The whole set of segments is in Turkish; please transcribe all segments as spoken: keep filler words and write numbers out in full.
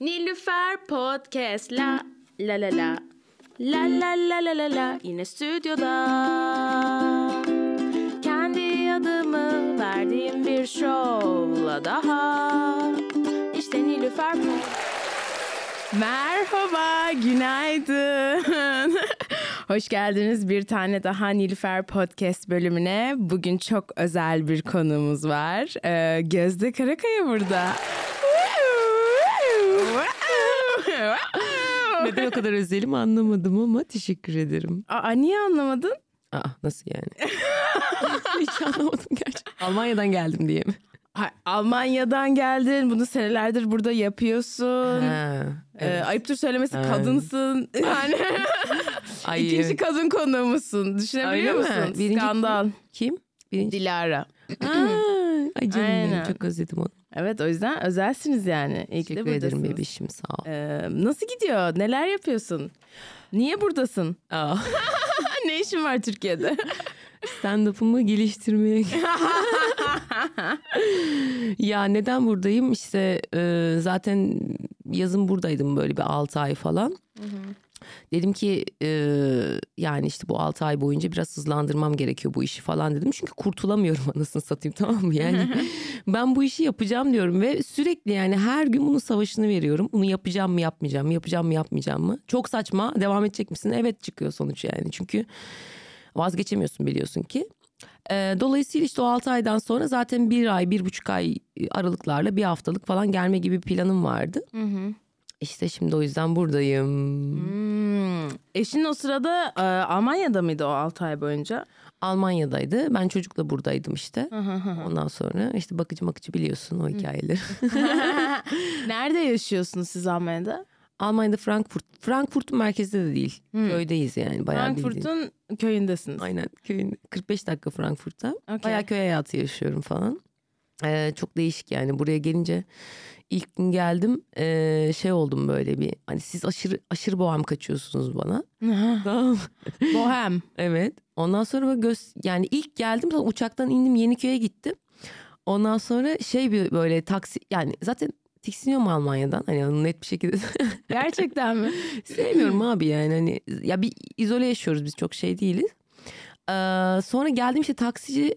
Nilüfer Podcast la la la la la la la la la la yine stüdyoda kendi adımı verdiğim bir şovla daha işte Nilüfer Podcast. Merhaba, günaydın. Hoş geldiniz bir tane daha Nilüfer Podcast bölümüne. Bugün çok özel bir konuğumuz var. Ee, Gözde Karakaya burada. Neden o kadar özelim anlamadım ama teşekkür ederim. Aa, niye anlamadın? Aa, nasıl yani? Hiç anlamadım gerçekten. Almanya'dan geldim diye mi? Ha, Almanya'dan geldin. Bunu senelerdir burada yapıyorsun. Ha, evet. ee, ayıptır söylemesi ha. Kadınsın. Yani ikinci kadın konuğumuzsun. Düşünebiliyor öyle musun? Mi? Birinci skandal. Kim? kim? Birinci. Dilara. Ay canım benim, çok özledim onu. Evet, o yüzden özelsiniz yani. İlk Teşekkür ederim bebişim, sağ ol. Ee, nasıl gidiyor? Neler yapıyorsun? Niye buradasın? Ne işin var Türkiye'de? Stand-up'ımı geliştirmeye. Ya neden buradayım? İşte e, zaten yazın buradaydım böyle bir altı ay falan. Hı hı. Dedim ki e, yani işte bu altı ay boyunca biraz hızlandırmam gerekiyor bu işi falan dedim. Çünkü kurtulamıyorum, anasını satayım, tamam mı? Yani ben bu işi yapacağım diyorum ve sürekli yani her gün bunun savaşını veriyorum. Bunu yapacağım mı yapmayacağım mı yapacağım mı yapmayacağım mı? Çok saçma, devam edecek misin? Evet çıkıyor sonuç yani, çünkü vazgeçemiyorsun biliyorsun ki. Dolayısıyla işte o altı aydan sonra zaten bir ay, bir buçuk ay aralıklarla bir haftalık falan gelme gibi bir planım vardı. Hı hı. İşte şimdi o yüzden buradayım. Hmm. Eşin o sırada e, Almanya'da mıydı o altı ay boyunca? Almanya'daydı. Ben çocukla buradaydım işte. Hı hı hı. Ondan sonra işte bakıcı bakıcı biliyorsun o hikayeleri. Nerede yaşıyorsunuz siz Almanya'da? Almanya'da Frankfurt. Frankfurt'un merkezde de değil. Hmm. Köydeyiz yani. Bayağı Frankfurt'un bildiğin köyündesiniz. Aynen. Köyün kırk beş dakika Frankfurt'ta. Okay. Bayağı köy hayatı yaşıyorum falan. Ee, çok değişik yani. Buraya gelince ilk gün geldim. Ee, şey oldum böyle bir. Hani siz aşırı aşırı bohem kaçıyorsunuz bana. Tamam. Bohem. Evet. Ondan sonra göz, yani ilk geldim. Uçaktan indim. Yeniköy'e gittim. Ondan sonra şey bir böyle taksi. Yani zaten tiksiniyorum Almanya'dan, hani net bir şekilde. Gerçekten mi? Sevmiyorum abi yani, hani ya bir izole yaşıyoruz biz, çok şey değiliz. Ee, sonra geldim işte taksici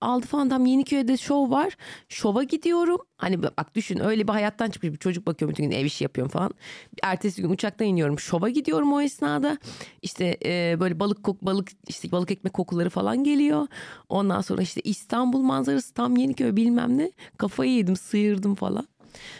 aldı falan, tam Yeniköy'de şov var. Şova gidiyorum. Hani bak düşün, öyle bir hayattan çıkmış bir çocuk, bakıyorum bütün gün ev işi yapıyorum falan. Ertesi gün uçaktan iniyorum, şova gidiyorum o esnada. İşte e, böyle balık kok balık işte balık ekmek kokuları falan geliyor. Ondan sonra işte İstanbul manzarası, tam Yeniköy bilmem ne. Kafayı yedim, sıyırdım falan.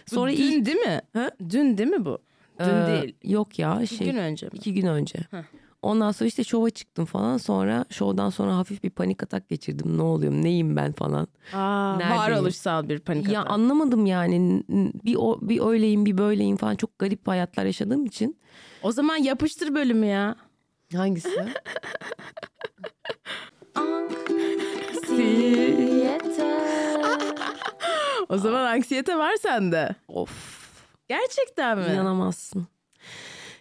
Sonra dün ilk... değil mi? Ha? Dün değil mi bu? Dün ee, değil. Yok ya. İki şey, gün önce mi? İki gün önce. Heh. Ondan sonra işte şova çıktım falan. Sonra şovdan sonra hafif bir panik atak geçirdim. Ne oluyorum? Neyim ben falan. Aa, varoluşsal bir panik atak. Ya anlamadım yani. Bir, o, bir öyleyim bir böyleyim falan. Çok garip hayatlar yaşadığım için. O zaman yapıştır bölümü ya. Hangisi? Anksiyete. O zaman anksiyete var sende. Of. Gerçekten mi? İnanamazsın.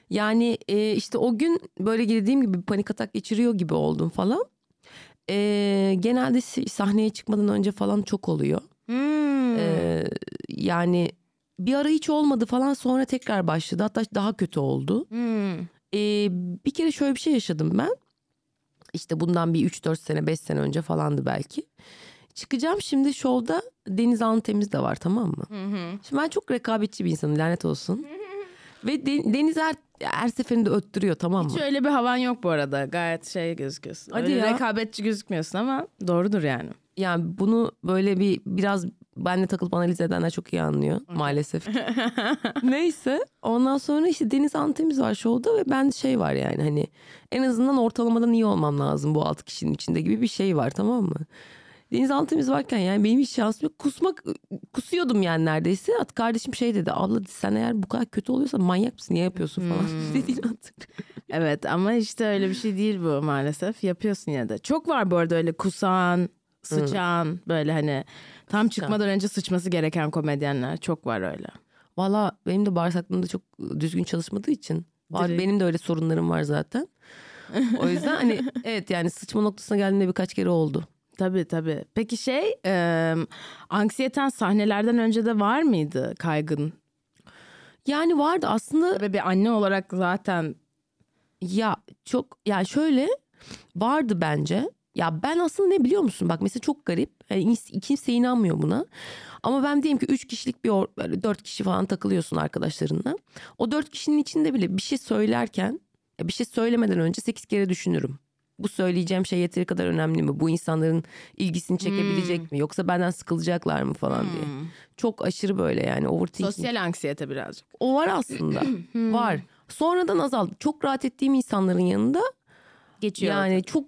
Yani e, işte o gün böyle girdiğim gibi panik atak geçiriyor gibi oldum falan. E, genelde sahneye çıkmadan önce falan çok oluyor. Hmm. E, yani bir ara hiç olmadı falan, sonra tekrar başladı. Hatta daha kötü oldu. Hmm. E, bir kere şöyle bir şey yaşadım ben. İşte bundan bir üç dört sene beş sene önce falandı belki. Çıkacağım şimdi şovda, Deniz Antim'imiz de var, tamam mı? Hı hı. Şimdi ben çok rekabetçi bir insanım, lanet olsun. Ve de, Deniz Ert her seferinde öttürüyor, tamam mı? Hiç öyle bir havan yok bu arada, gayet şey gözüküyorsun. Hadi öyle ya. Rekabetçi gözükmüyorsun ama doğrudur yani. Yani bunu böyle bir biraz benle takılıp analiz edenler çok iyi anlıyor hı. maalesef. Neyse, ondan sonra işte Deniz Antim'imiz var şovda ve ben şey var yani, hani en azından ortalamadan iyi olmam lazım bu altı kişinin içinde gibi bir şey var, tamam mı? Deniz Antim'imiz varken yani benim hiç şansım yok. Kusmak, kusuyordum yani neredeyse. At kardeşim şey dedi. Abla sen eğer bu kadar kötü oluyorsan manyak mısın? Niye yapıyorsun falan hmm. dediğini hatırlıyorum. Evet ama işte öyle bir şey değil bu maalesef. Yapıyorsun ya da. Çok var bu arada öyle kusan, sıçan hmm. böyle hani tam çıkmadan önce sıçması gereken komedyenler. Çok var öyle. Valla benim de bağırsaklarımda çok düzgün çalışmadığı için. Var, benim de öyle sorunlarım var zaten. O yüzden hani evet yani sıçma noktasına geldiğimde birkaç kere oldu. Tabii tabii. Peki şey, e, anksiyeten sahnelerden önce de var mıydı kaygın? Yani vardı aslında. Tabii bir anne olarak zaten. Ya çok yani şöyle vardı bence. Ya ben aslında ne biliyor musun? Bak mesela çok garip. Yani kimse inanmıyor buna. Ama ben diyeyim ki üç kişilik bir or- dört kişi falan takılıyorsun arkadaşlarınla. O dört kişinin içinde bile bir şey söylerken, bir şey söylemeden önce sekiz kere düşünürüm. Bu söyleyeceğim şey yeteri kadar önemli mi? Bu insanların ilgisini çekebilecek hmm. mi? Yoksa benden sıkılacaklar mı falan diye. Hmm. Çok aşırı böyle yani overthinking. Sosyal anksiyete birazcık. O var aslında. hmm. Var. Sonradan azaldı. Çok rahat ettiğim insanların yanında geçiyor. Yani artık. çok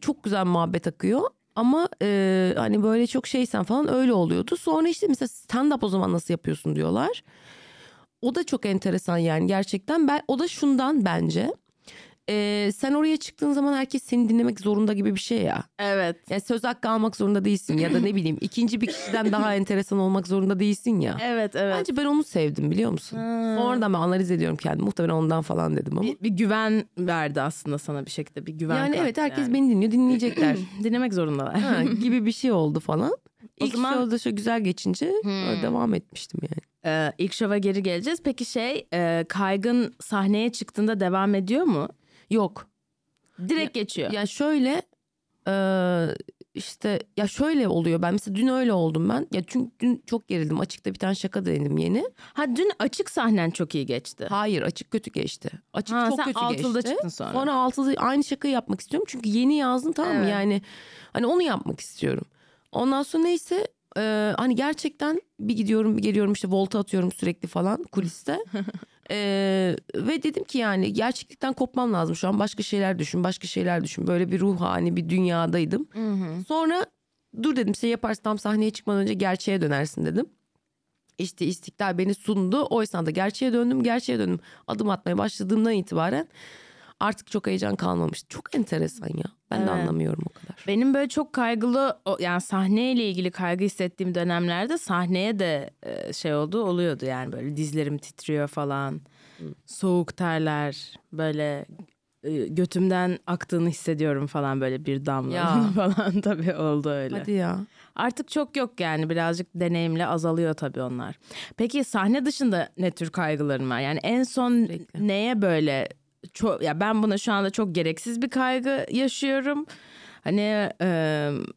çok güzel muhabbet akıyor. Ama e, hani böyle çok şeysen falan öyle oluyordu. Sonra işte mesela stand up o zaman nasıl yapıyorsun diyorlar. O da çok enteresan yani gerçekten. Ben, o da şundan bence. Ee, sen oraya çıktığın zaman herkes seni dinlemek zorunda gibi bir şey ya. Evet. Yani söz hakkı almak zorunda değilsin ya da ne bileyim ikinci bir kişiden daha enteresan olmak zorunda değilsin ya. Evet evet. Bence ben onu sevdim biliyor musun? Hmm. Sonradan ben analiz ediyorum kendimi. Muhtemelen ondan falan dedim ama. Bir, bir güven verdi aslında sana bir şekilde bir güven. Yani evet herkes yani. Beni dinliyor dinleyecekler. Dinlemek zorundalar. Ha, gibi bir şey oldu falan. O ilk zaman... şovda şöyle güzel geçince hmm. devam etmiştim yani. Ee, ilk şova geri geleceğiz. Peki şey e, kaygın sahneye çıktığında devam ediyor mu? Yok. Direkt ya, geçiyor. Ya şöyle e, işte ya şöyle oluyor. Ben mesela dün öyle oldum ben. Ya çünkü dün çok gerildim. Açıkta bir tane şaka denedim yeni. Ha dün açık sahnen çok iyi geçti. Hayır, açık kötü geçti. Açık ha, çok kötü geçti. Sen altılıda çıktın sonra. Sonra altılı aynı şakayı yapmak istiyorum. Çünkü yeni yazdım tamam mı? Evet. Yani hani onu yapmak istiyorum. Ondan sonra neyse e, hani gerçekten bir gidiyorum bir geliyorum işte volta atıyorum sürekli falan kuliste. Ee, ve dedim ki yani gerçeklikten kopmam lazım şu an başka şeyler düşün başka şeyler düşün böyle bir ruhani bir dünyadaydım. Hı hı. Sonra dur dedim şey yaparsın tam sahneye çıkmadan önce gerçeğe dönersin dedim. İşte istiklal beni sundu o esnada gerçeğe döndüm gerçeğe döndüm adım atmaya başladığımdan itibaren artık çok heyecan kalmamıştı. Çok enteresan ya ben evet. de anlamıyorum o kadar. Benim böyle çok kaygılı yani sahneyle ilgili kaygı hissettiğim dönemlerde sahneye de şey oldu oluyordu yani böyle dizlerim titriyor falan soğuk terler böyle götümden aktığını hissediyorum falan böyle bir damla falan tabii oldu öyle. Hadi ya. Artık çok yok yani birazcık deneyimle azalıyor tabii onlar. Peki sahne dışında ne tür kaygıların var yani en son Peki. neye böyle... Çok, ya ben buna şu anda çok gereksiz bir kaygı yaşıyorum. Hani e,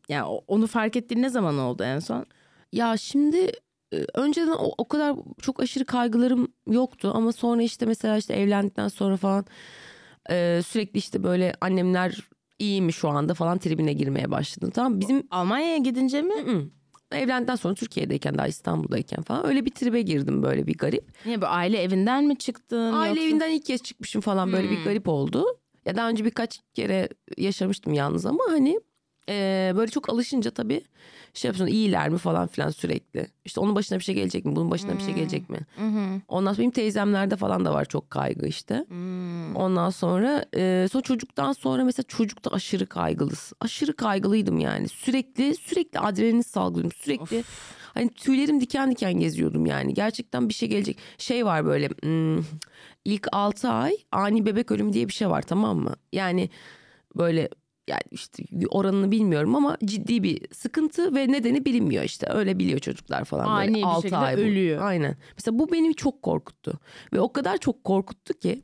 yani onu fark ettiğin ne zaman oldu en son? Ya şimdi e, önceden o, o kadar çok aşırı kaygılarım yoktu ama sonra işte mesela işte evlendikten sonra falan e, sürekli işte böyle annemler iyi mi şu anda falan tribine girmeye başladım. Tamam bizim Almanya'ya gidince mi? Hı-hı. Evlendikten sonra Türkiye'deyken daha İstanbul'dayken falan öyle bir tribe girdim böyle bir garip. Niye bu aile evinden mi çıktın? Aile yoksa... evinden ilk kez çıkmışım falan böyle hmm. bir garip oldu. Ya daha önce birkaç kere yaşamıştım yalnız ama hani e, böyle çok alışınca tabii şey yapıyorsun iyiler mi falan filan sürekli. İşte onun başına bir şey gelecek mi bunun başına hmm. bir şey gelecek mi? Hmm. Ondan sonra benim teyzemlerde falan da var çok kaygı işte. Hmm. Ondan sonra e, sonra çocuktan sonra mesela çocukta aşırı kaygılısın. Aşırı kaygılıydım yani sürekli sürekli adrenalin salgılıyordum sürekli. Of. Hani tüylerim diken diken geziyordum yani gerçekten bir şey gelecek. Şey var böyle hmm, ilk altı ay ani bebek ölümü diye bir şey var tamam mı? Yani böyle... Yani işte oranını bilmiyorum ama ciddi bir sıkıntı ve nedeni bilinmiyor işte. Öyle biliyor çocuklar falan. Ani böyle bir şekilde ay ölüyor. Aynen. Mesela bu beni çok korkuttu. Ve o kadar çok korkuttu ki.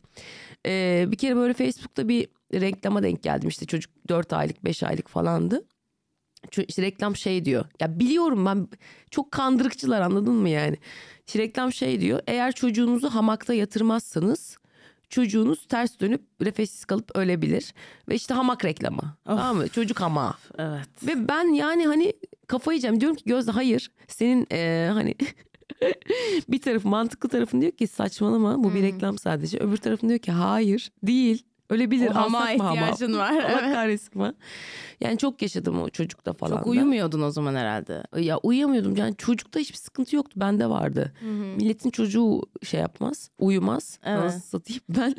E, bir kere böyle Facebook'ta bir reklama denk geldim. İşte çocuk dört aylık beş aylık falandı. İşte reklam şey diyor. Ya biliyorum ben çok kandırıkçılar anladın mı yani. İşte reklam şey diyor. Eğer çocuğunuzu hamakta yatırmazsanız... Çocuğunuz ters dönüp nefessiz kalıp ölebilir. Ve işte hamak reklamı. Of. Tamam mı? Çocuk hamağı. Evet. Ve ben yani hani kafayı yiyeceğim. Diyorum ki Gözde hayır. Senin ee, hani bir tarafı mantıklı tarafın diyor ki saçmalama. Bu hmm. bir reklam sadece. Öbür tarafın diyor ki hayır değil. Ölebilir. O hamağa ihtiyacın var. Allah kahretsin var. Yani çok yaşadım o çocukta falan. Çok uyumuyordun o zaman herhalde. Ya uyuyamıyordum. Yani çocukta hiçbir sıkıntı yoktu. Bende vardı. Hı hı. Milletin çocuğu şey yapmaz. Uyumaz. Evet. Nasıl satayım ben.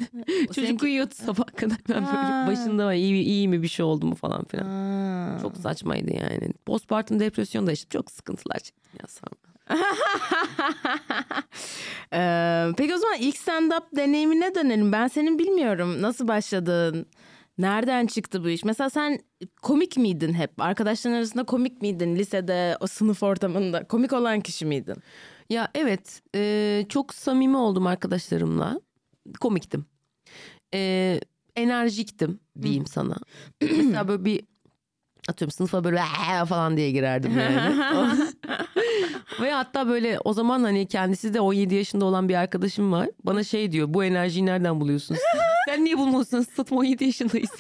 Çocuk seninki... uyuyordu sabah kadar. Ben ha. böyle başında iyi, iyi mi bir şey oldu mu falan filan. Ha. Çok saçmaydı yani. Postpartum depresyon da yaşadım. Çok sıkıntılar çektim ya sanırım. ee, peki o zaman ilk stand-up deneyimine dönelim. Ben senin bilmiyorum nasıl başladın, nereden çıktı bu iş? Mesela sen komik miydin hep? Arkadaşların arasında komik miydin? Lisede, o sınıf ortamında komik olan kişi miydin? Ya evet, e, çok samimi oldum arkadaşlarımla. Komiktim. E, enerjiktim diyeyim sana. Mesela böyle bir atıyorum sınıfa böyle falan diye girerdim yani. Ve hatta böyle o zaman hani kendisi de on yedi yaşında olan bir arkadaşım var. Bana şey diyor, bu enerjiyi nereden buluyorsun? Sen niye bulmuyorsun? Satım on yedi yaşındayız.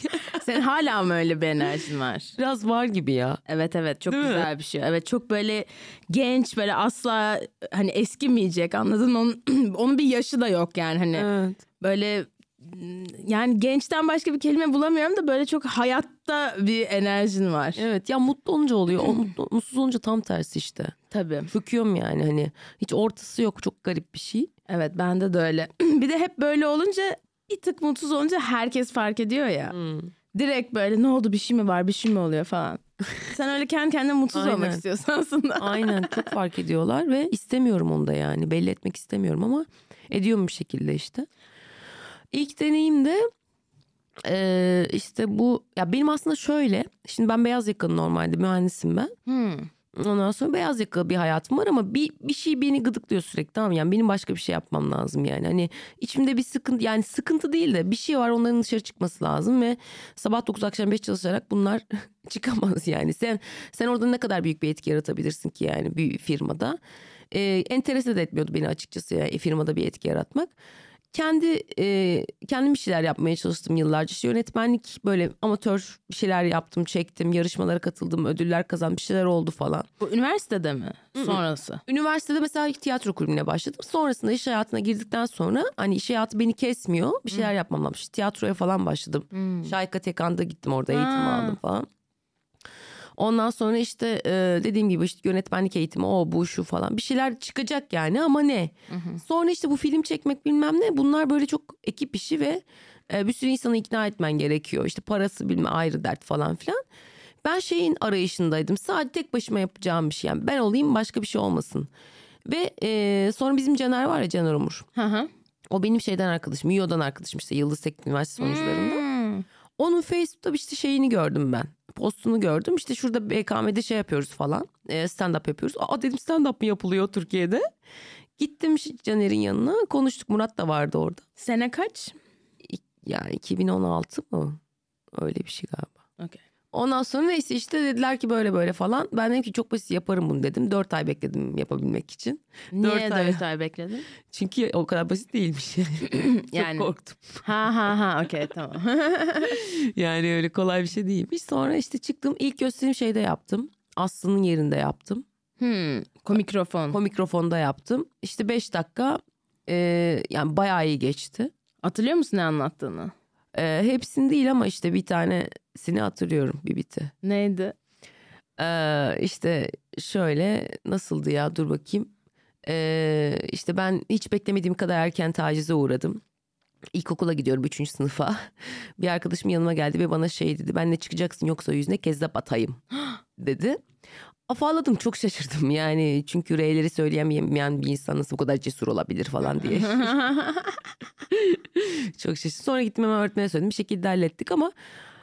Senin hala mı öyle bir enerjin var? Biraz var gibi ya. Evet evet, çok değil güzel mi? Bir şey. Evet, çok böyle genç, böyle asla hani eskimeyecek, anladın mı? Onun, onun bir yaşı da yok yani hani. Evet. Böyle yani gençten başka bir kelime bulamıyorum da böyle çok hayatta bir enerjin var. Evet ya, mutlu olunca oluyor. O mutlu, mutsuz olunca tam tersi işte. Tabii. Çöküyorum yani hani, hiç ortası yok, çok garip bir şey. Evet, bende de öyle. Bir de hep böyle olunca, bir tık mutsuz olunca herkes fark ediyor ya. Hmm. Direkt böyle ne oldu, bir şey mi var, bir şey mi oluyor falan. Sen öyle kendi kendine mutsuz Aynen. olmak istiyorsun aslında. Aynen, çok fark ediyorlar ve istemiyorum onu da yani. Belli etmek istemiyorum ama ediyorum bir şekilde işte. İlk deneyimde e, işte bu ya benim aslında şöyle. Şimdi ben beyaz yakalı normalde, mühendisim ben. Hmm. Ondan sonra beyaz yakalı bir hayatım var ama bir bir şey beni gıdıklıyor sürekli, tamam yani benim başka bir şey yapmam lazım yani. Hani içimde bir sıkıntı, yani sıkıntı değil de bir şey var, onların dışarı çıkması lazım ve sabah dokuz akşam beş çalışarak bunlar çıkamaz yani. Sen sen orada ne kadar büyük bir etki yaratabilirsin ki yani bir firmada. Ee, enterese de etmiyordu beni açıkçası yani firmada bir etki yaratmak. Kendi e, kendim bir şeyler yapmaya çalıştım yıllarca. İşte yönetmenlik, böyle amatör bir şeyler yaptım, çektim, yarışmalara katıldım, ödüller kazandım, bir şeyler oldu falan. Bu üniversitede mi? Sonrası? Üniversitede mesela tiyatro kulübüne başladım. Sonrasında iş hayatına girdikten sonra hani iş hayatı beni kesmiyor. Bir şeyler Hı. yapmam lazım. İşte tiyatroya falan başladım. Hı. Şayka Tekan'da gittim, orada eğitim ha. aldım falan. Ondan sonra işte dediğim gibi işte yönetmenlik eğitimi, o bu şu falan bir şeyler çıkacak yani ama ne? Hı hı. Sonra işte bu film çekmek bilmem ne, bunlar böyle çok ekip işi ve bir sürü insanı ikna etmen gerekiyor. İşte parası bilmem ayrı dert falan filan. Ben şeyin arayışındaydım, sadece tek başıma yapacağım bir şey yani ben olayım, başka bir şey olmasın. Ve e, sonra bizim Caner var ya, Caner Umur. Hı hı. O benim şeyden arkadaşım, İYO'dan arkadaşım işte, Yıldız Teknik Üniversitesi sonuçlarında. Hmm. Onun Facebook'ta işte şeyini gördüm ben. Postunu gördüm işte, şurada B K M'de şey yapıyoruz falan, stand up yapıyoruz. Aa dedim, stand up mı yapılıyor Türkiye'de? Gittim Caner'in yanına, konuştuk, Murat da vardı orada. Sene kaç? Yani iki bin on altı mı? Öyle bir şey galiba. Okay. Ondan sonra neyse işte dediler ki böyle böyle falan. Ben dedim ki çok basit, yaparım bunu dedim. Dört ay bekledim yapabilmek için. Niye dört, dört ay... ay bekledin? Çünkü o kadar basit değilmiş yani. Yani... Çok korktum. Ha ha ha okey tamam. Yani öyle kolay bir şey değilmiş. Sonra işte çıktım, ilk gösterim şeyde yaptım. Aslı'nın yerinde yaptım. Hmm, Komik Mikrofon. Komik Mikrofon'da yaptım. İşte beş dakika e, yani bayağı iyi geçti. Hatırlıyor musun ne anlattığını? E, hepsini değil ama işte bir tanesini hatırlıyorum, Bibit'i. Neydi? E, işte şöyle nasıldı ya, dur bakayım. E, işte ben hiç beklemediğim kadar erken tacize uğradım. İlkokula gidiyorum, üçüncü sınıfa. Bir arkadaşım yanıma geldi ve bana şey dedi. Benle çıkacaksın yoksa yüzüne kezzap atayım dedi. Afalladım, çok şaşırdım yani. Çünkü reyleri söyleyemeyen bir insan nasıl bu kadar cesur olabilir falan diye. Çok şaşırdım. Sonra gittim hemen öğretmene söyledim. Bir şekilde hallettik ama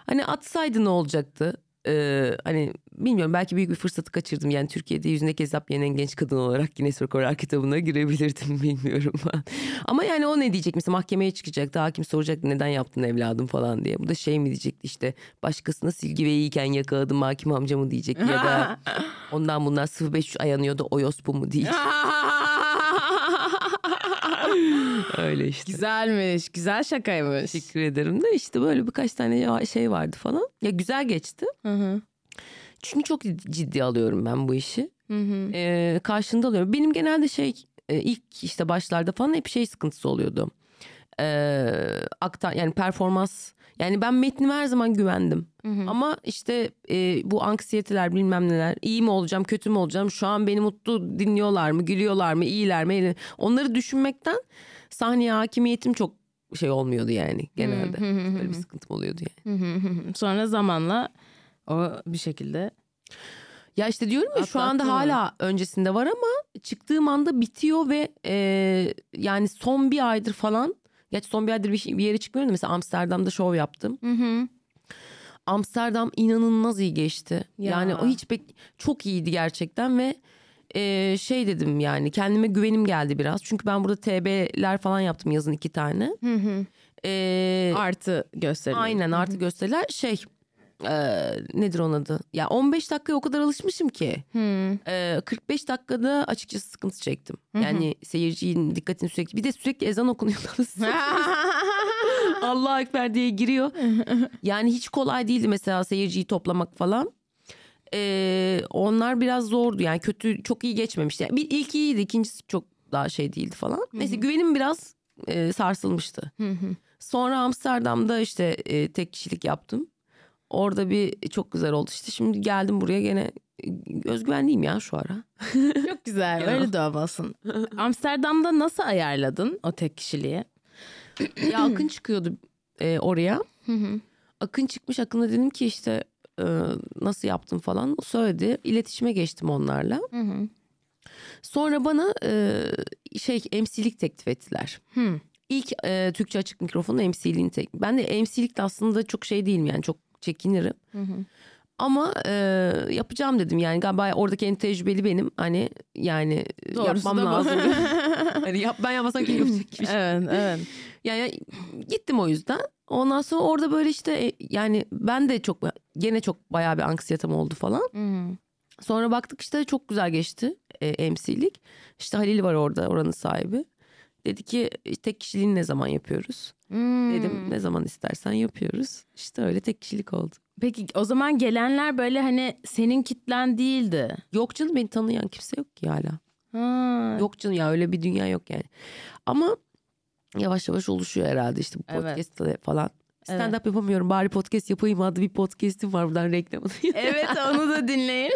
hani atsaydı ne olacaktı? Ee, hani bilmiyorum, belki büyük bir fırsatı kaçırdım. Yani Türkiye'de yüzüne kezzap yenen genç kadın olarak Guinness Rekorlar kitabına girebilirdim, bilmiyorum. Ama yani o ne diyecek? Mesela mahkemeye çıkacaktı. Hakim soracaktı neden yaptın evladım falan diye. Bu da şey mi diyecekti işte, başkasına silgi ve iyiyken yakaladım hakim amcamı diyecek. Ya da ondan bunlar sıfır beş üç ayanıyor da o yospu mu diyecek. Öyle işte. Güzelmiş, güzel şakaymış. Teşekkür ederim de işte böyle birkaç tane şey vardı falan. Ya güzel geçti. Hı hı. Çünkü çok ciddi alıyorum ben bu işi. Hı hı. Ee, karşında alıyorum. Benim genelde şey ilk işte başlarda falan hep şey sıkıntısı oluyordu. Ee, aktar yani performans. Yani ben metnime her zaman güvendim. Hı hı. Ama işte e, bu anksiyeteler bilmem neler. İyi mi olacağım, kötü mü olacağım? Şu an beni mutlu dinliyorlar mı, gülüyorlar mı, iyiler mi? Onları düşünmekten sahneye hakimiyetim çok şey olmuyordu yani genelde. Hı hı hı. Böyle bir sıkıntım oluyordu yani. Hı hı hı. Sonra zamanla o bir şekilde... Ya işte diyorum ya, atlattım. Şu anda hala öncesinde var ama çıktığım anda bitiyor ve e, yani son bir aydır falan... Gerçi son bir aydır bir yere çıkmıyorum da mesela Amsterdam'da şov yaptım. Hı hı. Amsterdam inanılmaz iyi geçti. Ya. Yani o hiç pek çok iyiydi gerçekten ve e, şey dedim yani kendime güvenim geldi biraz. Çünkü ben burada T B'ler falan yaptım yazın iki tane. Hı hı. E, artı gösteriler. Aynen artı hı hı. gösteriler şey... Ee, nedir onun adı? Ya on beş dakikaya o kadar alışmışım ki. Hmm. Ee, kırk beş dakikada açıkçası sıkıntı çektim. Hmm. Yani seyircinin dikkatini sürekli... Bir de sürekli ezan okunuyor. Allah Ekber diye giriyor. Yani hiç kolay değildi mesela seyirciyi toplamak falan. Ee, onlar biraz zordu. Yani kötü, çok iyi geçmemişti. Yani bir, ilk iyiydi, ikincisi çok daha şey değildi falan. Hmm. Neyse güvenim biraz e, sarsılmıştı. Hmm. Sonra Amsterdam'da işte e, tek kişilik yaptım. Orada bir çok güzel oldu işte. Şimdi geldim buraya gene özgüvenliyim ya şu ara. Çok güzel. Öyle de olmasın. Amsterdam'da nasıl ayarladın o tek kişiliği? Ya Akın çıkıyordu e, oraya. Akın çıkmış. Akın'a dedim ki işte e, nasıl yaptın falan. O söyledi. İletişime geçtim onlarla. Sonra bana e, şey M C'lik teklif ettiler. İlk e, Türkçe Açık Mikrofon'un M C'liğini teklif. Ben de M C'likte aslında çok şey değilim yani çok çekinirim. Hı hı. Ama e, yapacağım dedim yani galiba oradaki en tecrübeli benim. Hani yani doğrusu yapmam lazım. Hani yap, ben yapmasam kim yapacak gibi. Evet, evet. Yani gittim o yüzden. Ondan sonra orada böyle işte yani ben de çok gene çok bayağı bir anksiyetem oldu falan. Hı hı. Sonra baktık işte çok güzel geçti e, M C'lik. İşte Halil var orada oranın sahibi. Dedi ki tek kişiliğini ne zaman yapıyoruz? Hmm. Dedim ne zaman istersen yapıyoruz. İşte öyle tek kişilik oldu. Peki o zaman gelenler böyle hani senin kitlen değildi. Yok canım beni tanıyan kimse yok ki hala. Ha. Yok canım ya öyle bir dünya yok yani. Ama yavaş yavaş oluşuyor herhalde işte bu podcast evet. falan. Stand-up evet. yapamıyorum bari podcast yapayım adlı bir podcast'im var buradan reklamını. Evet onu da dinleyin.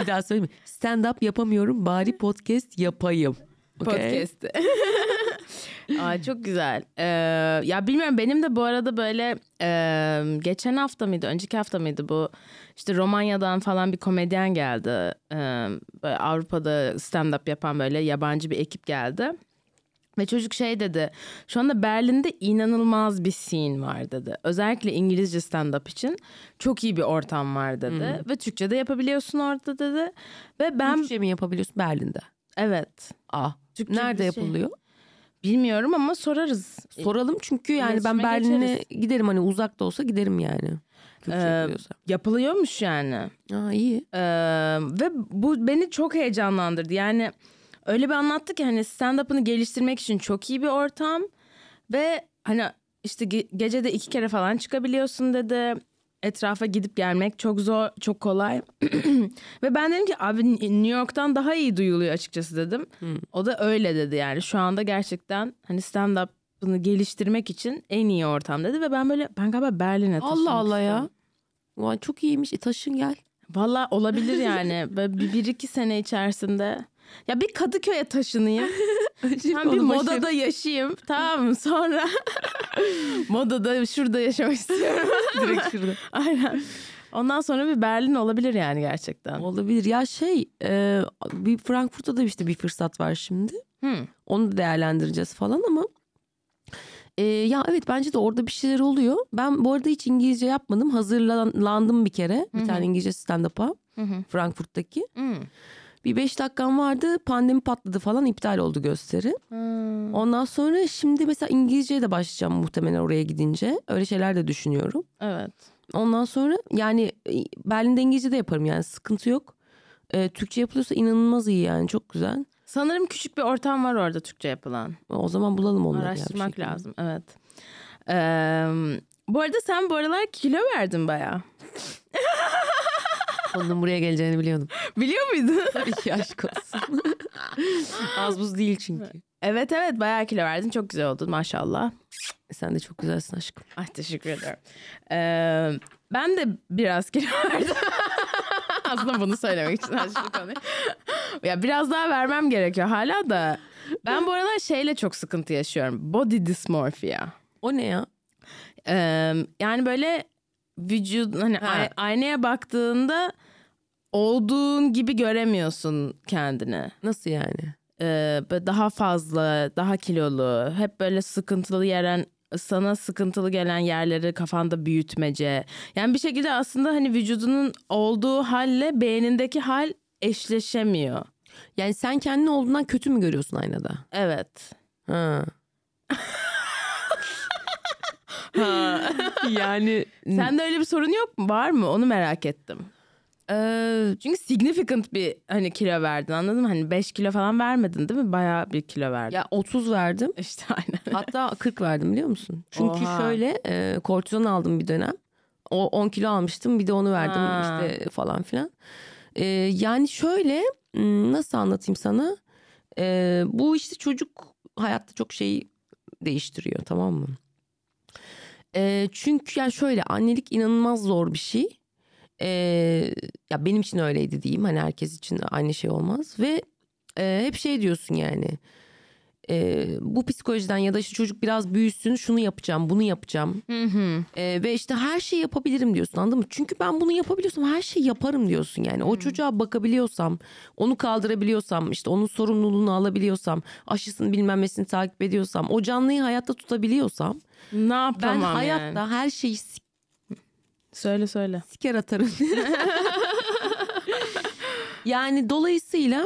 Bir daha söyleyeyim mi? Stand-up yapamıyorum bari podcast yapayım. Podcast'ı. Okay. Aa, çok güzel. Ee, ya bilmiyorum benim de bu arada böyle e, geçen hafta mıydı, önceki hafta mıydı bu işte Romanya'dan falan bir komedyen geldi. Ee, böyle Avrupa'da stand-up yapan böyle yabancı bir ekip geldi. Ve çocuk şey dedi, şu anda Berlin'de inanılmaz bir scene var dedi. Özellikle İngilizce stand-up için çok iyi bir ortam var dedi. Hmm. Ve Türkçe de yapabiliyorsun orada dedi. Ve ben... Türkçe mi yapabiliyorsun Berlin'de? Evet. Aa, nerede yapılıyor? Şey. Bilmiyorum ama sorarız. Soralım çünkü yani İletişime ben Berlin'e giderim hani uzak da olsa giderim yani. Ee, yapılıyormuş yani. Aa, iyi. Ee, ve bu beni çok heyecanlandırdı. Yani öyle bir anlattı ki hani stand-up'ını geliştirmek için çok iyi bir ortam. Ve hani işte ge- gecede iki kere falan çıkabiliyorsun dedi. Etrafa gidip gelmek çok zor, çok kolay. Ve ben dedim ki abi New York'tan daha iyi duyuluyor açıkçası dedim. Hmm. O da öyle dedi yani. Şu anda gerçekten hani stand-up'ını geliştirmek için en iyi ortam dedi. Ve ben böyle ben galiba Berlin'e taşınmak Allah Allah istedim. Ya. Ulan çok iyiymiş. E, taşın gel. Valla olabilir yani. Böyle bir, bir iki sene içerisinde. Ya bir Kadıköy'e taşınayım. Ben bir modada başarı. yaşayayım. Tamam sonra modada şurada yaşamak istiyorum. Direkt şurada. Aynen. Ondan sonra bir Berlin olabilir yani gerçekten. Olabilir. Ya şey e, bir Frankfurt'ta da işte bir fırsat var şimdi. Hmm. Onu da değerlendireceğiz falan ama. E, ya evet bence de orada bir şeyler oluyor. Ben bu arada hiç İngilizce yapmadım. Hazırlandım bir kere. Hı-hı. Bir tane İngilizce stand-up'a. Hı-hı. Frankfurt'taki. Hı. Bir beş dakikam vardı. Pandemi patladı falan iptal oldu gösteri. Hmm. Ondan sonra şimdi mesela İngilizceye de başlayacağım muhtemelen oraya gidince. Öyle şeyler de düşünüyorum. Evet. Ondan sonra yani Berlin'de İngilizce de yaparım yani sıkıntı yok. Ee, Türkçe yapılıyorsa inanılmaz iyi yani çok güzel. Sanırım küçük bir ortam var orada Türkçe yapılan. O zaman bulalım onları. Araştırmak ya, lazım evet. Ee, bu arada sen bu aralar kilo verdin bayağı. Onun buraya geleceğini biliyordum. Biliyor muydun? Tabii ki aşk olsun. Az buz değil çünkü. Evet evet bayağı kilo verdin. Çok güzel oldun maşallah. Sen de çok güzelsin aşkım. Ay teşekkür ederim. Ee, ben de biraz kilo verdim. Aslında bunu söylemek için aşkım konuyu. Ya biraz daha vermem gerekiyor hala da. Ben bu aralar şeyle çok sıkıntı yaşıyorum. Body dysmorphia. O ne ya? Ee, yani böyle vücudun hani ha. aynaya baktığında olduğun gibi göremiyorsun kendini. Nasıl yani? Ee, daha fazla, daha kilolu, hep böyle sıkıntılı yeren, sana sıkıntılı gelen yerleri kafanda büyütmece. Yani bir şekilde aslında hani vücudunun olduğu halle beynindeki hal eşleşemiyor. Yani sen kendini olduğundan kötü mü görüyorsun aynada? Evet. Ha. Ha. Yani sende öyle bir sorun yok mu? Var mı? Onu merak ettim. Ee, çünkü significant bir hani kilo verdin, anladın mı? Hani beş kilo falan vermedin değil mi? Bayağı bir kilo verdin. Ya otuz verdim. İşte aynen. Hatta kırk verdim biliyor musun? Çünkü Oha. şöyle e, kortizon aldım bir dönem. O on kilo almıştım, bir de onu verdim ha. işte falan filan. E, yani şöyle nasıl anlatayım sana? E, bu işte çocuk hayatta çok şeyi değiştiriyor, tamam mı? E, çünkü yani şöyle annelik inanılmaz zor bir şey. Ee, ya benim için öyleydi diyeyim, hani herkes için aynı şey olmaz ve e, hep şey diyorsun yani e, bu psikolojiden ya da işte çocuk biraz büyüsün şunu yapacağım bunu yapacağım hı hı. E, ve işte her şeyi yapabilirim diyorsun, anladın mı? Çünkü ben bunu yapabiliyorsam her şeyi yaparım diyorsun yani o hı. çocuğa bakabiliyorsam, onu kaldırabiliyorsam, işte onun sorumluluğunu alabiliyorsam, aşısını bilmem nesini takip ediyorsam, o canlıyı hayatta tutabiliyorsam ne yapamam ben hayatta yani. Her şeyi Söyle söyle. Siker atarım. Yani dolayısıyla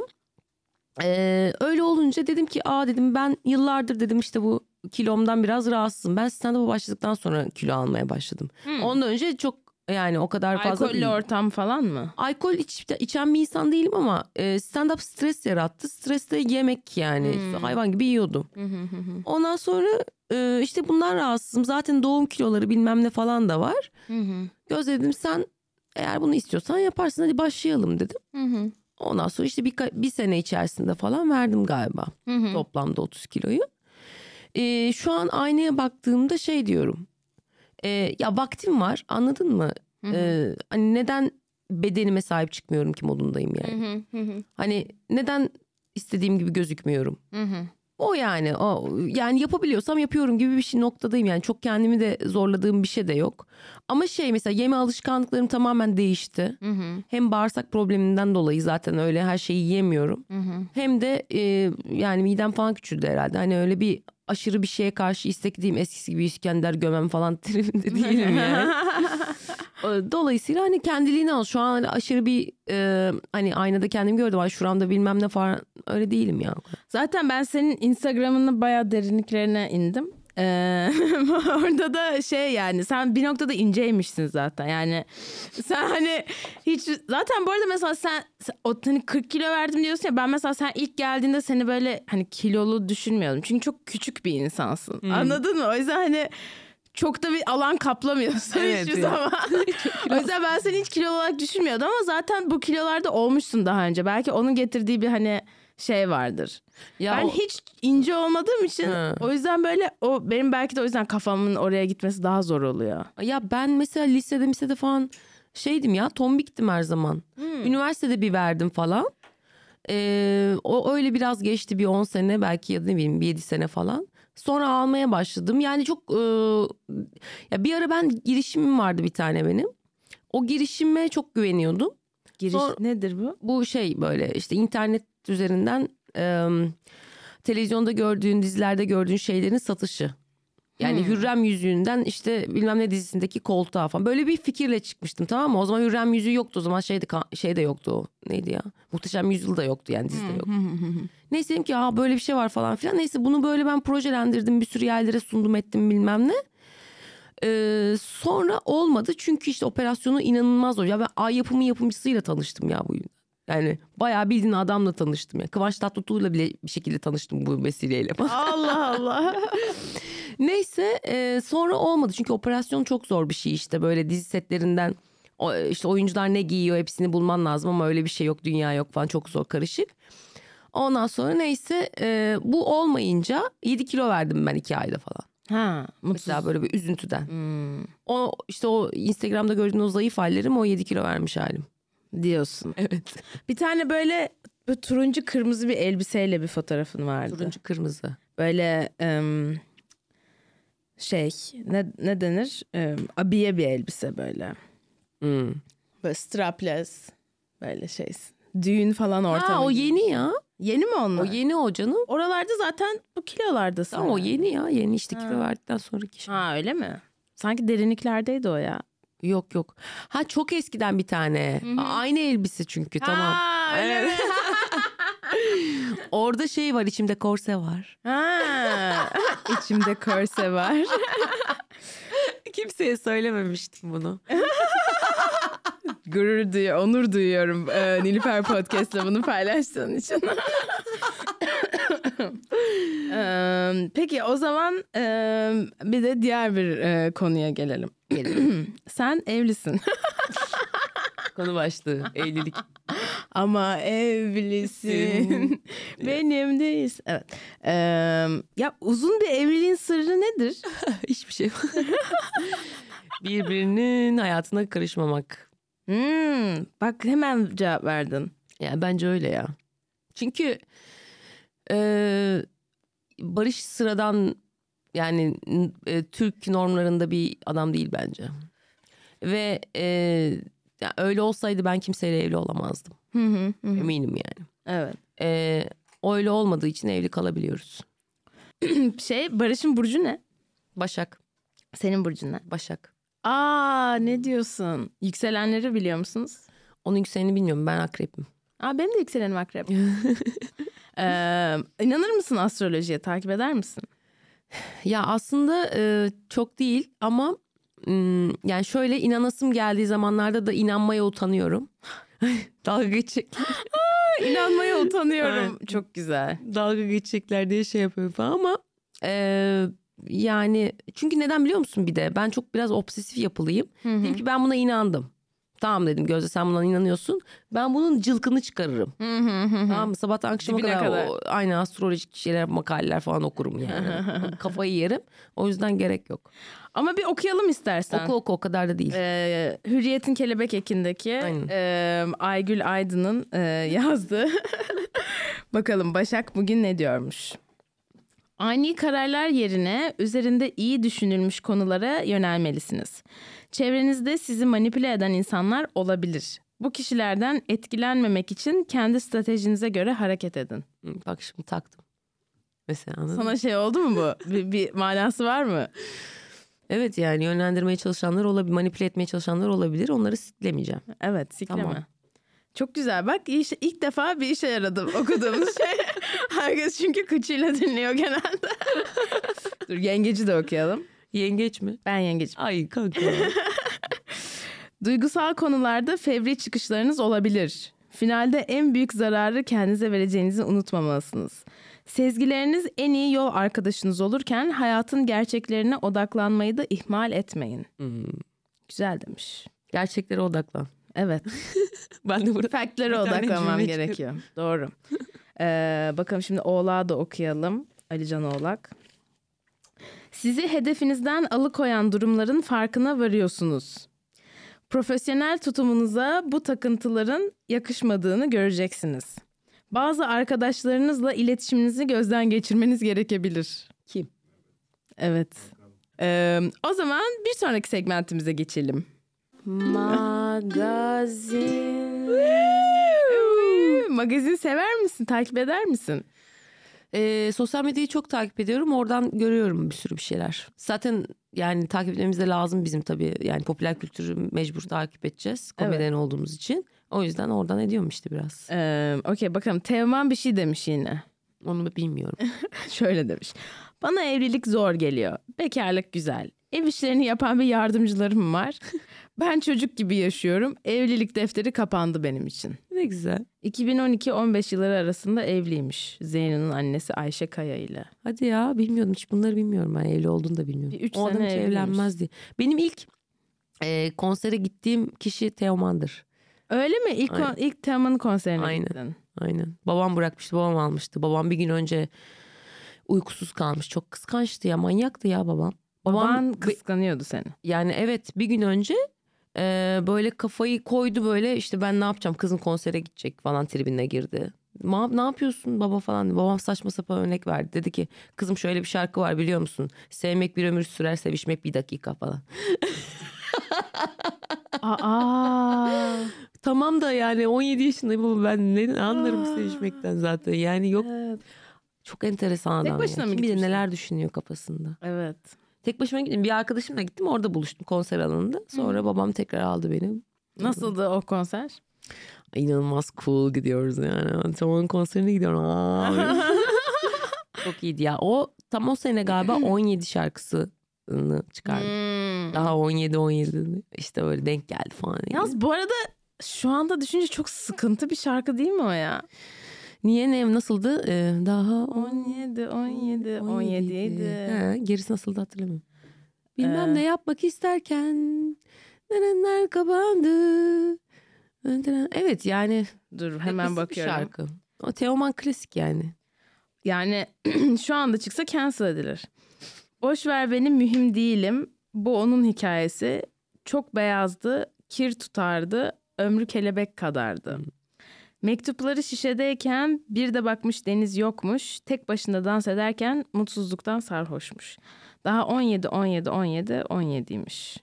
e, öyle olunca dedim ki aa dedim ben yıllardır dedim işte bu kilomdan biraz rahatsızım. Ben stand-up'a başladıktan sonra kilo almaya başladım. Hmm. Ondan önce çok yani o kadar Alkollü fazla... Alkollü ortam falan mı? Alkol iç, içen bir insan değilim ama e, stand-up stres yarattı. Stresle yemek yani hmm. hayvan gibi yiyordum. Ondan sonra... İşte bundan rahatsızım. Zaten doğum kiloları bilmem ne falan da var. Hı hı. Gözledim sen eğer bunu istiyorsan yaparsın hadi başlayalım dedim. Hı hı. Ondan sonra işte bir, bir sene içerisinde falan verdim galiba. Hı hı. Toplamda otuz kiloyu. Ee, şu an aynaya baktığımda şey diyorum. Ee, ya vaktim var, anladın mı? Hı hı. Ee, hani neden bedenime sahip çıkmıyorum ki modundayım yani. Hı hı hı. Hani neden istediğim gibi gözükmüyorum. Hı hı. O yani o yani yapabiliyorsam yapıyorum gibi bir şey noktadayım yani çok kendimi de zorladığım bir şey de yok. Ama şey mesela yeme alışkanlıklarım tamamen değişti. Hı hı. Hem bağırsak probleminden dolayı zaten öyle her şeyi yiyemiyorum. Hı hı. Hem de e, yani midem falan küçüldü herhalde. Hani öyle bir aşırı bir şeye karşı istekliyim, eskisi gibi İskender gömem falan tribinde değilim yani. Dolayısıyla hani kendiliğini al. Şu an hani aşırı bir e, hani aynada kendimi gördüm. Ay şuramda bilmem ne falan öyle değilim ya. Zaten ben senin Instagram'ını bayağı derinliklerine indim. Ee, orada da şey yani sen bir noktada inceymişsin zaten yani sen hani hiç zaten bu arada mesela sen o hani kırk kilo verdim diyorsun ya ben mesela sen ilk geldiğinde seni böyle hani kilolu düşünmüyordum çünkü çok küçük bir insansın hmm. anladın mı? O yüzden hani çok da bir alan kaplamıyorsun evet, hiçbir yani. Zaman. O yüzden ben seni hiç kilo olarak düşünmüyordum ama zaten bu kilolarda olmuşsun daha önce. Belki onun getirdiği bir hani şey vardır. Ya ben o... hiç ince olmadığım için ha. o yüzden böyle o benim belki de o yüzden kafamın oraya gitmesi daha zor oluyor. Ya ben mesela lisede lisede falan şeydim ya tombiktim her zaman. Hmm. Üniversitede bir verdim falan. Ee, o öyle biraz geçti bir on sene belki ya da ne bileyim bir yedi sene falan. Sonra almaya başladım. Yani çok e, ya bir ara ben girişimim vardı bir tane benim. O girişime çok güveniyordum. Giriş Sonra, nedir bu? Bu şey böyle işte internet üzerinden e, televizyonda gördüğün, dizilerde gördüğün şeylerin satışı. Yani hmm. Hürrem Yüzüğü'nden işte bilmem ne dizisindeki koltuğa falan. Böyle bir fikirle çıkmıştım, tamam mı? O zaman Hürrem Yüzüğü yoktu, o zaman şeydi, şey de yoktu o. Neydi ya? Muhteşem Yüzyıl da yoktu yani dizide yoktu. Neyse dedim ki aa böyle bir şey var falan filan. Neyse bunu böyle ben projelendirdim, bir sürü yerlere sundum ettim bilmem ne. Ee, sonra olmadı çünkü işte operasyonu inanılmaz zor. Ya ben Ay Yapımı yapımcısıyla tanıştım ya bu yüzden. Yani bayağı bildiğin adamla tanıştım. Yani Kıvanç Tatlıtuğ'la bile bir şekilde tanıştım bu vesileyle. Allah Allah. Neyse e, sonra olmadı. Çünkü operasyon çok zor bir şey işte. Böyle dizi setlerinden o, işte oyuncular ne giyiyor hepsini bulman lazım. Ama öyle bir şey yok, dünya yok falan, çok zor, karışık. Ondan sonra neyse e, bu olmayınca yedi kilo verdim ben iki ayda falan. Ha, mutsuz. Mesela böyle bir üzüntüden. Hmm. O işte o Instagram'da gördüğün o zayıf hallerim, o yedi kilo vermiş halim. Diyorsun. Evet. Bir tane böyle, böyle turuncu kırmızı bir elbiseyle bir fotoğrafın vardı. Turuncu kırmızı. Böyle um, şey ne ne denir? Um, abiye bir elbise böyle. Hmm. Böyle strapless böyle şeysin. Düğün falan ortamı. Ha o gibi. Yeni ya. Yeni mi onlar? O yeni o canım. Oralarda zaten bu kilolardasın. Ama o yeni ya. Yeni işte ha. kilo verdikten sonraki şey. Ha öyle mi? Sanki derinliklerdeydi o ya. Yok yok. Ha çok eskiden bir tane. Hı-hı. Aynı elbise çünkü ha, tamam. Evet. Orada şey var, içimde korse var. Ha, içimde korse var. Kimseye söylememiştim bunu. Gurur duyuyor, onur duyuyorum ee, Nilüfer Podcast'la bunu paylaştığın için. ee, peki o zaman e, bir de diğer bir e, konuya gelelim. gelelim. Sen evlisin. Konu başlığı evlilik. Ama evlisin. Benim değilsin. Evet. Ee, ya uzun bir evliliğin sırrı nedir? Hiçbir şey. Birbirinin hayatına karışmamak. Hmm, bak hemen cevap verdin. Ya bence öyle ya. Çünkü e, Barış sıradan yani e, Türk normlarında bir adam değil bence. Ve e, ya öyle olsaydı ben kimseyle evli olamazdım. Hı hı, hı. Eminim yani. Evet. Ee, öyle olmadığı için evli kalabiliyoruz. Şey, Barış'ın burcu ne? Başak. Senin burcun ne? Başak. Aa, ne diyorsun? Yükselenleri biliyor musunuz? Onun yükselenini bilmiyorum. Ben akrepim. Aa, benim de yükselenim akrep. ee, inanır mısın astrolojiye? Takip eder misin? Ya aslında e, çok değil ama... Yani şöyle, inanasım geldiği zamanlarda da inanmaya utanıyorum. Dalga geçecekler. Aa, inanmaya utanıyorum. Evet. Çok güzel. Dalga geçecekler diye şey yapıyorum falan ama e, yani çünkü neden biliyor musun, bir de ben çok biraz obsesif yapılıyım. Hı-hı. Dedim ki ben buna inandım. Tamam dedim Gözde, sen buna inanıyorsun. Ben bunun cılkını çıkarırım. Hı-hı-hı. Tamam mı? Sabahtan akşama dibine kadar, kadar. O, aynı astrolojik şeyler, makaleler falan okurum yani. Kafayı yerim. O yüzden gerek yok. Ama bir okuyalım istersen. Oku oku, o kadar da değil. Ee, Hürriyet'in Kelebek ekindeki e, Aygül Aydın'ın e, yazdığı. Bakalım Başak bugün ne diyormuş? Ani kararlar yerine üzerinde iyi düşünülmüş konulara yönelmelisiniz. Çevrenizde sizi manipüle eden insanlar olabilir. Bu kişilerden etkilenmemek için kendi stratejinize göre hareket edin. Bak şimdi taktım. Mesela. Sana şey oldu mu bu? bir, bir manası var mı? Evet, yani yönlendirmeye çalışanlar olabilir, manipüle etmeye çalışanlar olabilir. Onları siklemeyeceğim. Evet, sikleme. Tamam. Çok güzel. Bak işte ilk defa bir işe yaradım okuduğumuz şey. Herkes çünkü kıçıyla dinliyor genelde. Dur, yengeci de okuyalım. Yengeç mi? Ben yengeç. Ay kanka. Duygusal konularda fevri çıkışlarınız olabilir. Finalde en büyük zararı kendinize vereceğinizi unutmamalısınız. Sezgileriniz en iyi yol arkadaşınız olurken hayatın gerçeklerine odaklanmayı da ihmal etmeyin. Hmm. Güzel demiş. Gerçeklere odaklan. Evet. Ben de burada fact'lere odaklanmam gerekiyor. Doğru. Ee, bakalım şimdi Oğlak'ı da okuyalım. Alican Oğlak. Sizi hedefinizden alıkoyan durumların farkına varıyorsunuz. Profesyonel tutumunuza bu takıntıların yakışmadığını göreceksiniz. Bazı arkadaşlarınızla iletişiminizi gözden geçirmeniz gerekebilir. Kim? Evet. Ee, o zaman bir sonraki segmentimize geçelim. Magazin. Magazin sever misin? Takip eder misin? Ee, sosyal medyayı çok takip ediyorum. Oradan görüyorum bir sürü bir şeyler. Zaten yani takip etmemiz de lazım bizim tabii. Yani popüler kültürü mecbur takip edeceğiz. Komedyen evet. olduğumuz için. O yüzden oradan ediyorum işte biraz. Ee, Okey, bakalım. Teoman bir şey demiş yine. Onu bilmiyorum. Şöyle demiş. Bana evlilik zor geliyor. Bekarlık güzel. Ev işlerini yapan bir yardımcılarım var. Ben çocuk gibi yaşıyorum. Evlilik defteri kapandı benim için. Ne güzel. iki bin on iki on beş yılları arasında evliymiş. Zeyno'nun annesi Ayşe Kaya ile. Hadi ya, bilmiyordum. Hiç bunları bilmiyorum ben. Evli olduğunu da bilmiyorum. Bir üç o sene evlenmez diye. Benim ilk e, konsere gittiğim kişi Teoman'dır. Öyle mi? İlk, kon- ilk Teoman'ın konserine Aynen. gittin. Aynen. Babam bırakmıştı. Babam almıştı. Babam bir gün önce uykusuz kalmış. Çok kıskançtı ya. Manyaktı ya babam. Babam, Baban kıskanıyordu seni. Yani evet, bir gün önce e, böyle kafayı koydu böyle işte, ben ne yapacağım, kızın konsere gidecek falan tribine girdi. Ma, ne yapıyorsun baba falan. Babam saçma sapan örnek verdi. Dedi ki kızım şöyle bir şarkı var biliyor musun? Sevmek bir ömür sürer, sevişmek bir dakika falan. Aa. Tamam da yani on yedi yaşındayım ama ben ne anlarım Aa. sevişmekten zaten. Yani yok. Evet. Çok enteresan adam. Tek başına mı gitmişsin? Bir de neler düşünüyor kafasında. Evet. Tek başıma gittim. Bir arkadaşımla gittim. Orada buluştum konser alanında. Sonra Hı. babam tekrar aldı beni. Nasıldı o konser? İnanılmaz cool gidiyoruz yani. Teoman'ın konserine gidiyorum. Çok iyiydi ya. O tam o sene galiba on yedi şarkısını çıkardı. Hmm. Daha on yedi on yedi işte böyle denk geldi falan. Yalnız bu arada şu anda düşünce çok sıkıntı bir şarkı değil mi o ya? Niye ne nasıldı? Ee, daha on yedi on yedi on yedi Ha, gerisi nasıldı hatırlamıyorum. Bilmem ee... ne yapmak isterken nerenler kapandı. Evet yani dur hemen bakıyorum. Şarkı. O Teoman klasik yani. Yani şu anda çıksa cancel edilir. Boş ver beni mühim değilim. Bu onun hikayesi. Çok beyazdı, kir tutardı, ömrü kelebek kadardı. Hmm. Mektupları şişedeyken bir de bakmış deniz yokmuş. Tek başına dans ederken mutsuzluktan sarhoşmuş. Daha on yedi on yedi on yedi on yediymiş.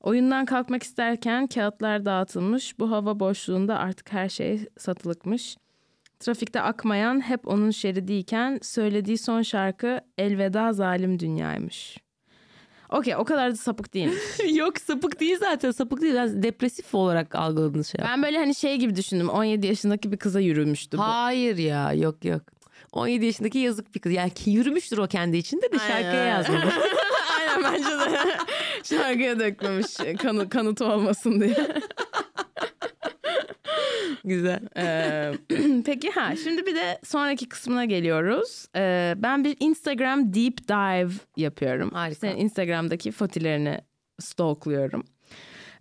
Oyundan kalkmak isterken kağıtlar dağıtılmış. Bu hava boşluğunda artık her şey satılıkmış. Trafikte akmayan hep onun şeridiyken söylediği son şarkı elveda zalim dünyaymış. Okey, o kadar da sapık değil. Yok, sapık değil zaten. Sapık değil. Ben depresif olarak algıladığınız şey. Ben böyle hani şey gibi düşündüm. on yedi yaşındaki bir kıza yürümüştü bu. Hayır ya, yok yok. on yedi yaşındaki yazık bir kız. Yani yürümüştür o kendi içinde de şarkıya yazmış. Aynen, bence de şarkıya dökmemiş kanı, kanıtı olmasın diye. Güzel. Ee, peki ha şimdi bir de sonraki kısmına geliyoruz. Ee, ben bir Instagram deep dive yapıyorum. Harika. Senin Instagram'daki fotoğraflarını stalkluyorum.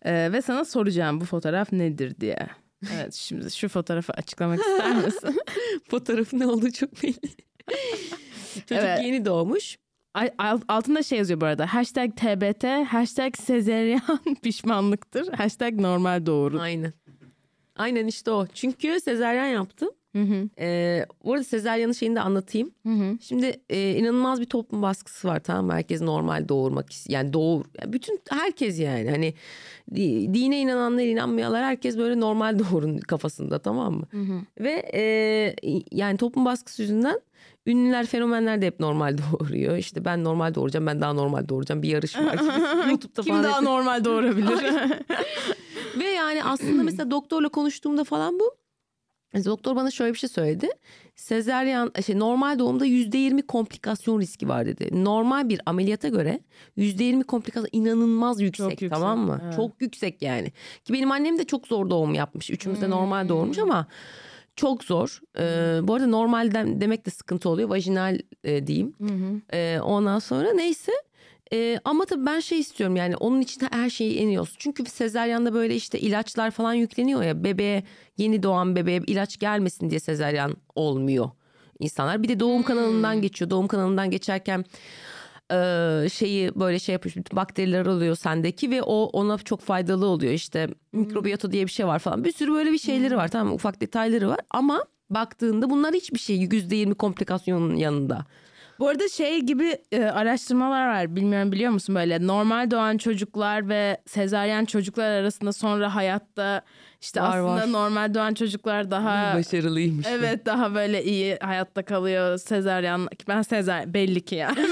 Ee, ve sana soracağım bu fotoğraf nedir diye. Evet, şimdi şu fotoğrafı açıklamak ister misin? Fotoğrafın ne olduğu çok belli. Çocuk evet. Yeni doğmuş. Altında şey yazıyor bu arada. Hashtag T B T, hashtag sezeryan pişmanlıktır, hashtag normal doğurun. Aynen. Aynen işte o. Çünkü sezaryen yaptım. Hı hı. Ee, bu arada sezaryenin şeyini de anlatayım. Hı hı. Şimdi e, inanılmaz bir toplum baskısı var, tamam mı? Herkes normal doğurmak istiyor. Yani doğur. Yani bütün herkes yani. Hani dine inananlar, inanmayanlar herkes böyle normal doğurun kafasında, tamam mı? Hı hı. Ve e, yani toplum baskısı yüzünden ünlüler, fenomenler de hep normal doğuruyor. İşte ben normal doğuracağım, ben daha normal doğuracağım. Bir yarış var. YouTube'da kim daha normal doğurabilir? Ve yani aslında mesela doktorla konuştuğumda falan bu. Doktor bana şöyle bir şey söyledi. Sezaryen, şey, normal doğumda yüzde yirmi komplikasyon riski var dedi. Normal bir ameliyata göre yüzde yirmi komplikasyon inanılmaz yüksek, yüksek tamam mı? Evet. Çok yüksek yani. Ki benim annem de çok zor doğum yapmış. Üçümüz de hmm. normal doğurmuş ama çok zor. Ee, bu arada normal demek de sıkıntı oluyor. Vajinal e, diyeyim. Hmm. E, ondan sonra neyse. Ee, ama tabii ben şey istiyorum yani onun için her şeyi eniyorsun. Çünkü sezaryanda böyle işte ilaçlar falan yükleniyor ya, bebeğe, yeni doğan bebeğe ilaç gelmesin diye sezaryen olmuyor insanlar. Bir de doğum kanalından geçiyor. Doğum kanalından geçerken e, şeyi böyle şey yapıyor, bütün bakteriler oluyor sendeki ve o ona çok faydalı oluyor. İşte mikrobiyota diye bir şey var falan, bir sürü böyle bir şeyleri var, tamam, ufak detayları var ama baktığında bunlar hiçbir şey yüzde yirmi komplikasyonun yanında. Bu arada şey gibi e, araştırmalar var. Bilmiyorum, biliyor musun? Böyle normal doğan çocuklar ve sezaryen çocuklar arasında sonra hayatta işte var, aslında var. Normal doğan çocuklar daha başarılıymış. Evet, daha böyle iyi hayatta kalıyor. Sezaryen, ben sezaryen belli ki yani. Ben,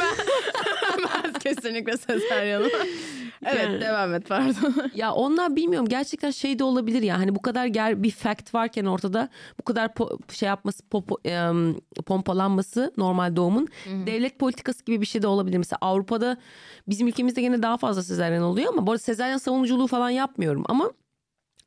ben kesinlikle sezaryenim. Evet yani, devam et, pardon. Ya onlar bilmiyorum, gerçekten şey de olabilir ya, hani bu kadar ger- bir fact varken ortada bu kadar po- şey yapması popo- e- pompalanması normal doğumun Hı-hı. devlet politikası gibi bir şey de olabilir. Mesela Avrupa'da, bizim ülkemizde gene daha fazla sezaryen oluyor ama bu arada sezaryen savunuculuğu falan yapmıyorum ama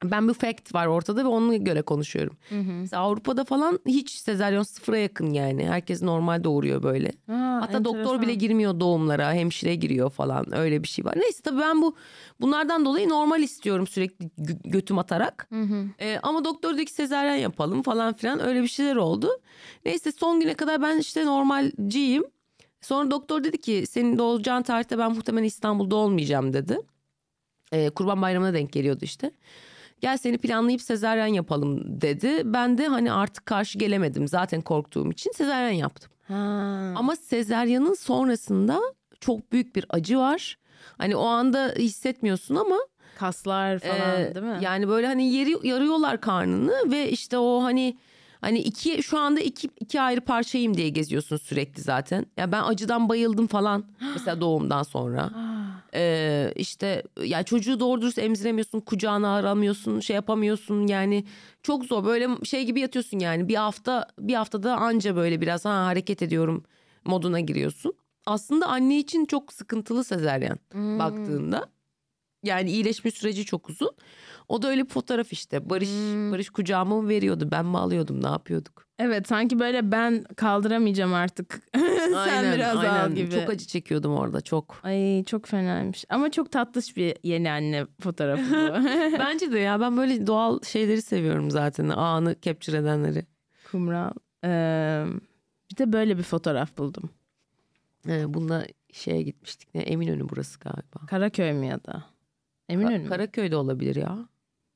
ben bir fact var ortada ve ona göre konuşuyorum. Hı hı. Mesela Avrupa'da falan hiç sezaryen sıfıra yakın yani. Herkes normal doğuruyor böyle. Aa, hatta doktor bile girmiyor doğumlara, hemşire giriyor falan, öyle bir şey var. Neyse tabii ben bu bunlardan dolayı normal istiyorum sürekli götüm atarak. Hı hı. Ee, ama doktor diyor ki sezaryen yapalım falan filan, öyle bir şeyler oldu. Neyse son güne kadar ben işte normalciyim. Sonra doktor dedi ki senin doğacağın tarihte ben muhtemelen İstanbul'da olmayacağım dedi. Ee, Kurban Bayramı'na denk geliyordu işte. Gel seni planlayıp sezaryen yapalım dedi. Ben de hani artık karşı gelemedim zaten korktuğum için sezaryen yaptım. Ha. Ama sezaryenin sonrasında çok büyük bir acı var. Hani o anda hissetmiyorsun ama. Kaslar falan e, değil mi? Yani böyle hani yeri, yarıyorlar karnını ve işte o hani hani iki şu anda iki, iki ayrı parçayım diye geziyorsun sürekli zaten. Ya yani ben acıdan bayıldım falan mesela doğumdan sonra. Ee, işte ya çocuğu doğru dürüst emziremiyorsun, kucağına aramıyorsun, şey yapamıyorsun yani çok zor, böyle şey gibi yatıyorsun yani bir hafta bir haftada anca böyle biraz ha hareket ediyorum moduna giriyorsun. Aslında anne için çok sıkıntılı sezeryan hmm. baktığında. Yani iyileşme süreci çok uzun. O da öyle bir fotoğraf işte. Barış hmm. Barış kucağıma mı veriyordu? Ben mi alıyordum? Ne yapıyorduk? Evet, sanki böyle ben kaldıramayacağım artık. Sen aynen, biraz aynen. al gibi. Çok acı çekiyordum orada, çok. Ay çok fenaymış. Ama çok tatlış bir yeni anne fotoğrafı bu. Bence de ya, ben böyle doğal şeyleri seviyorum zaten. Anı capture edenleri. Kumral. Ee, bir de böyle bir fotoğraf buldum. Ee, bununla şeye gitmiştik. Ne? Eminönü burası galiba. Karaköy mü ya da? Eminönü mü? Karaköy'de olabilir ya.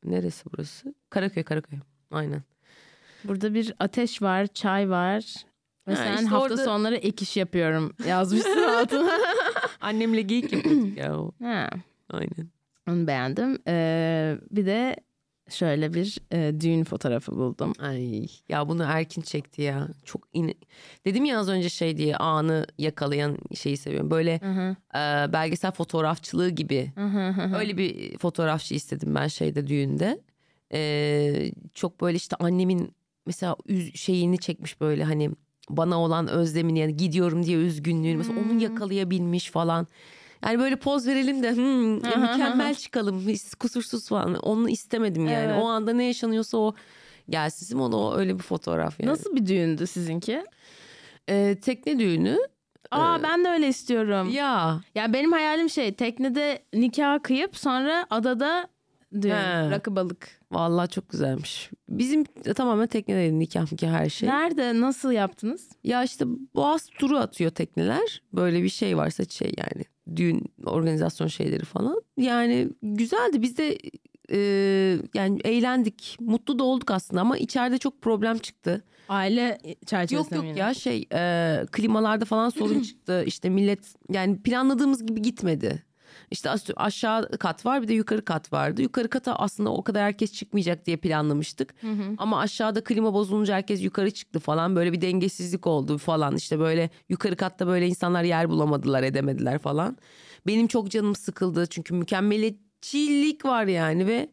Neresi burası? Karaköy, Karaköy. Aynen. Burada bir ateş var, çay var. Ve ha, sen işte hafta orada... sonları ek iş yapıyorum yazmışsın altına. Annemle geyik yapıyorduk ya o. Ha. Aynen. Onu beğendim. Ee, bir de şöyle bir e, düğün fotoğrafı buldum. Ay ya, bunu Erkin çekti ya. Çok in... Dedim ya az önce şey diye, anı yakalayan şeyi seviyorum. Böyle e, belgesel fotoğrafçılığı gibi. Hı-hı, hı-hı. Öyle bir fotoğrafçı istedim ben şeyde, düğünde. E, çok böyle işte annemin mesela üz- şeyini çekmiş, böyle hani bana olan özlemini, yani gidiyorum diye üzgünlüğünü mesela onu yakalayabilmiş falan. Yani böyle poz verelim de hmm, mükemmel çıkalım, kusursuz falan. Onu istemedim yani. Evet. O anda ne yaşanıyorsa o gelsin. Ona öyle bir fotoğraf yani. Nasıl bir düğündü sizinki? Ee, tekne düğünü. Aa ee, ben de öyle istiyorum. Ya. Ya benim hayalim şey, teknede nikah kıyıp sonra adada düğün. He. Rakı balık. Vallahi çok güzelmiş. Bizim tamamen teknedeydi, nikah nikah her şey. Nerede, nasıl yaptınız? Ya işte boğaz turu atıyor tekneler. Böyle bir şey varsa şey yani. Düğün organizasyon şeyleri falan. Yani güzeldi. Biz de e, yani eğlendik. Mutlu da olduk aslında ama içeride çok problem çıktı. Aile çerçevesinde. Yok yok yani. ya şey e, klimalarda falan sorun çıktı. İşte millet yani planladığımız gibi gitmedi. İşte aşağı kat var, bir de yukarı kat vardı. Yukarı kata aslında o kadar herkes çıkmayacak diye planlamıştık. Hı hı. Ama aşağıda klima bozulunca herkes yukarı çıktı falan. Böyle bir dengesizlik oldu falan. İşte böyle yukarı katta böyle insanlar yer bulamadılar, edemediler falan. Benim çok canım sıkıldı çünkü mükemmeliyetçilik var yani ve...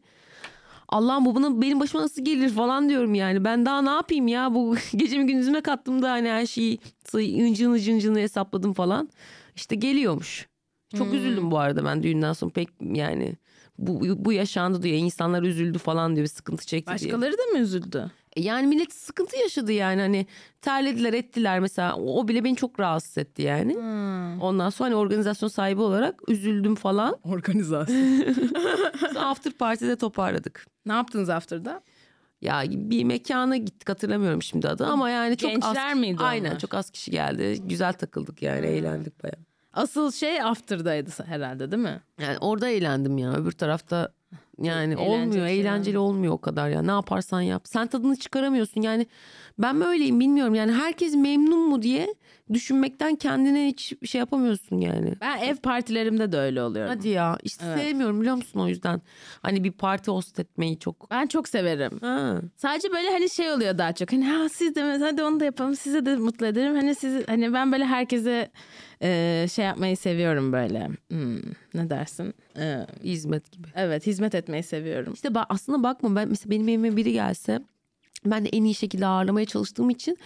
Allah'ım bu buna benim başıma nasıl gelir falan diyorum yani. Ben daha ne yapayım ya, bu gecemi gündüzüme kattım da hani her şeyi incini incini hesapladım falan. İşte geliyormuş. Çok hmm. üzüldüm bu arada ben düğünden sonra, pek yani bu bu yaşandı diye insanlar üzüldü falan diye bir sıkıntı çekti. Başkaları diye. da mı üzüldü? Yani millet sıkıntı yaşadı yani, hani terlediler ettiler mesela, o bile beni çok rahatsız etti yani. Hmm. Ondan sonra hani organizasyon sahibi olarak üzüldüm falan. Organizasyon. After party'de toparladık. Ne yaptınız after'da? Ya bir mekana gittik, hatırlamıyorum şimdi adı ama yani çok Gençler az. Gençler miydi onlar? Aynen, çok az kişi geldi. Güzel takıldık yani, hmm. eğlendik bayağı. Asıl şey after'daydı herhalde değil mi? Yani orada eğlendim ya. Öbür tarafta yani eğlenceli olmuyor. Şey eğlenceli yani. Olmuyor o kadar ya. Ne yaparsan yap. Sen tadını çıkaramıyorsun. Yani ben mi öyleyim bilmiyorum. Yani herkes memnun mu diye düşünmekten kendine hiç şey yapamıyorsun yani. Ben ev partilerimde de öyle oluyorum. Hadi ya. İşte evet. Sevmiyorum biliyor musun, o yüzden. Hani bir parti host etmeyi çok. Ben çok severim. Ha. Sadece böyle hani şey oluyor daha çok. Hani ha, siz de hadi onu da yapalım. Size de mutlu ederim. Hani siz, hani ben böyle herkese Ee, şey yapmayı seviyorum böyle. Hmm, ne dersin? Ee, hizmet gibi. Evet, hizmet etmeyi seviyorum. İşte ba- aslında bakma, ben mesela benim evime biri gelse ben de en iyi şekilde ağırlamaya çalıştığım için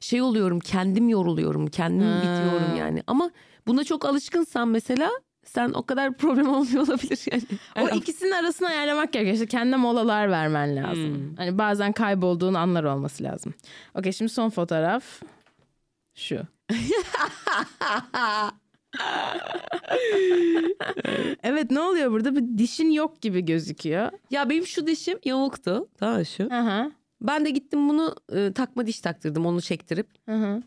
şey oluyorum, kendim yoruluyorum, kendim hmm. bitiyorum yani. Ama buna çok alışkınsan mesela sen o kadar problem olmuyor olabilir yani. O evet. ikisinin arasını ayarlamak gerekiyor. İşte kendine molalar vermen lazım. Hmm. Hani bazen kaybolduğun anlar olması lazım. Okey, şimdi son fotoğraf şu. Evet, ne oluyor burada? Bir dişin yok gibi gözüküyor. Ya benim şu dişim yamuktu. Daha şu. Aha. Ben de gittim bunu e, takma diş taktırdım, onu çektirip. Aha.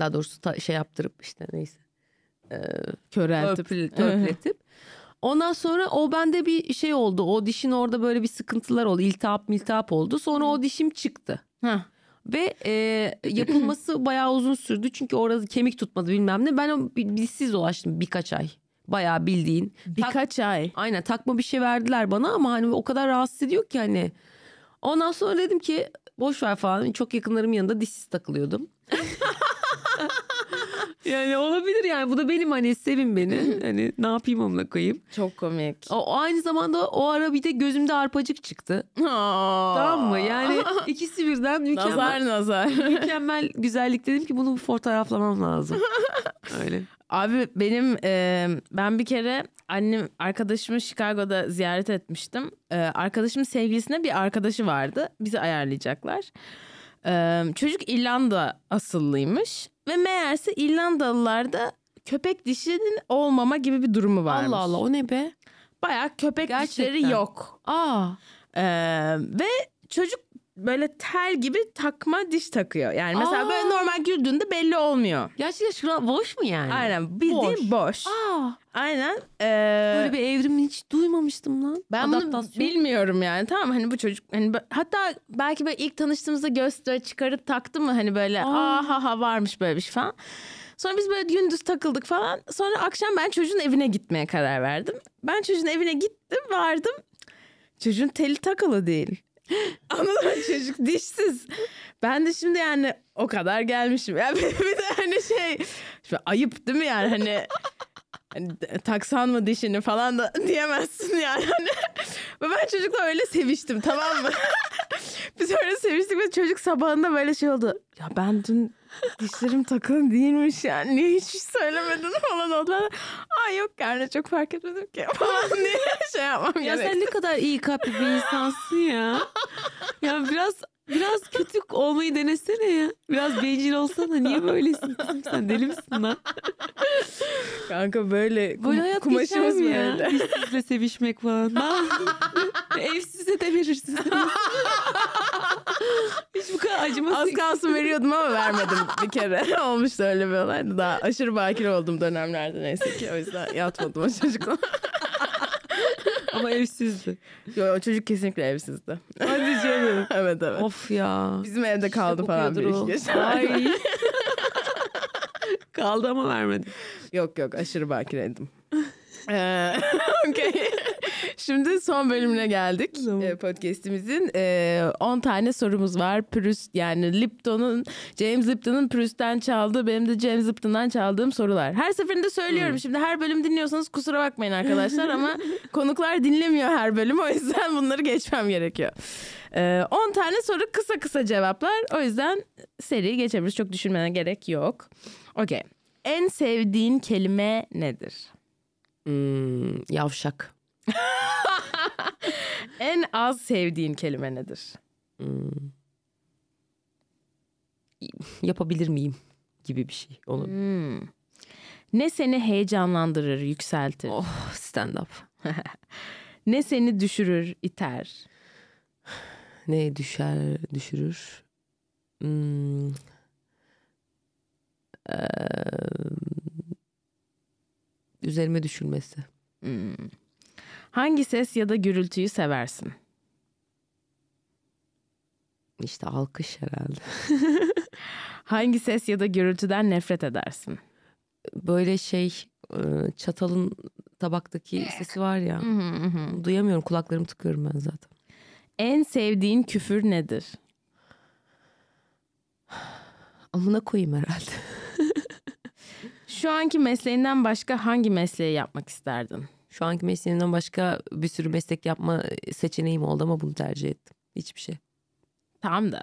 Daha doğrusu ta- şey yaptırıp işte neyse. E, Köreltip. Törpületip. Ondan sonra o bende bir şey oldu. O dişin orada böyle bir sıkıntılar oldu. İltihap miltihap oldu. Sonra o dişim çıktı. Hah. Ve e, yapılması bayağı uzun sürdü. Çünkü orada kemik tutmadı bilmem ne. Ben o dişsiz dolaştım birkaç ay. Bayağı bildiğin. Birkaç tak, ay. Aynen, takma bir şey verdiler bana ama hani o kadar rahatsız ediyor ki hani. Ondan sonra dedim ki boş ver falan. Çok yakınlarım yanında dişsiz takılıyordum. Yani olabilir yani. Bu da benim hani, sevin beni. Hani ne yapayım onunla koyayım. Çok komik. O, aynı zamanda o ara bir de gözümde arpacık çıktı. Tamam mı? Yani ikisi birden mükemmel. Nazar nazar. Mükemmel güzellik, dedim ki bunu fotoğraflamam lazım. Öyle. Abi benim e, ben bir kere annem arkadaşımı Chicago'da ziyaret etmiştim. E, arkadaşımın sevgilisine bir arkadaşı vardı. Bizi ayarlayacaklar. E, çocuk İrlanda asıllıymış. Ve meğerse İrlandalılarda köpek dişinin olmama gibi bir durumu varmış. Allah Allah, o ne be? Bayağı köpek gerçekten dişleri yok. Aa. E, ve çocuk böyle tel gibi takma diş takıyor. Yani mesela Aa. böyle normal güldüğünde belli olmuyor. Gerçekten şura boş mu yani? Aynen, bildiğin boş. boş. Aa. Aynen. Ee, böyle bir evrim hiç duymamıştım lan. Ben Adaptasyon. bunu bilmiyorum yani. Tamam, hani bu çocuk hani hatta belki böyle ilk tanıştığımızda göz çıkarıp taktı mı hani böyle Aa. aha ha varmış böyle bir şey falan. Sonra biz böyle gündüz takıldık falan. Sonra akşam ben çocuğun evine gitmeye karar verdim. Ben çocuğun evine gittim, vardım. Çocuğun teli takılı değil. Anladın, çocuk dişsiz. Ben de şimdi yani o kadar gelmişim. Yani bir de hani şey, şimdi ayıp değil mi yani hani, hani taksan mı dişini falan da diyemezsin yani. Hani, ben çocukla öyle seviştim, tamam mı? Biz öyle seviştik ve çocuk sabahında böyle şey oldu. Ya ben dün dişlerim takılı değilmiş yani. Niye hiç söylemedin falan oldu. Aa yok yani çok fark etmedim ki falan diye şey yapmam ya gerek. Sen ne kadar iyi kalpli bir insansın ya. Ya biraz biraz kötü olmayı denesene ya. Biraz bencil olsana. Niye böylesin? Sen deli misin lan? Kanka böyle, kum, böyle hayat kumaşımız böyle. Dişsizle sevişmek falan. Evsize de verirsin. Hiç bu kadar acımasız. Az kalsın veriyordum ama vermedim bir kere. Olmuştu öyle bir olay. Daha aşırı bakir olduğum dönemlerde neyse ki. O yüzden yatmadım o çocukla. Ama evsizdi. Yo, o çocuk kesinlikle evsizdi. Hadi canım. Evet evet. Of ya. Bizim evde kaldı işte falan bir iş geçen. Ay. Kaldı ama vermedim. Yok yok, aşırı bakireydim. ee, okay. Şimdi son bölümüne geldik. Tamam. Podcast'imizin on e, tane sorumuz var. Pürüz yani Lipton'un, James Lipton'un Pürüz'ten çaldığı, benim de James Lipton'dan çaldığım sorular. Her seferinde söylüyorum. Hmm. Şimdi her bölüm dinliyorsanız kusura bakmayın arkadaşlar ama konuklar dinlemiyor her bölüm. O yüzden bunları geçmem gerekiyor. on e, tane soru, kısa kısa cevaplar. O yüzden seri geçebiliriz. Çok düşünmene gerek yok. Okay. En sevdiğin kelime nedir? Hmm, yavşak. En az sevdiğin kelime nedir? Hmm. Yapabilir miyim gibi bir şey. Olur. Hmm. Ne seni heyecanlandırır, yükseltir? Oh, stand up. Ne seni düşürür, iter? Ne düşer, düşürür? Hmm. Ee, üzerime düşülmesi. Hmm. Hangi ses ya da gürültüyü seversin? İşte alkış herhalde. Hangi ses ya da gürültüden nefret edersin? Böyle şey, çatalın tabaktaki sesi var ya. Duyamıyorum, kulaklarımı tıkıyorum ben zaten. En sevdiğin küfür nedir? Amına koyayım herhalde. Şu anki mesleğinden başka hangi mesleği yapmak isterdin? Şu anki mesleğimden başka bir sürü meslek yapma seçeneğim oldu ama bunu tercih ettim. Hiçbir şey. Tamam da.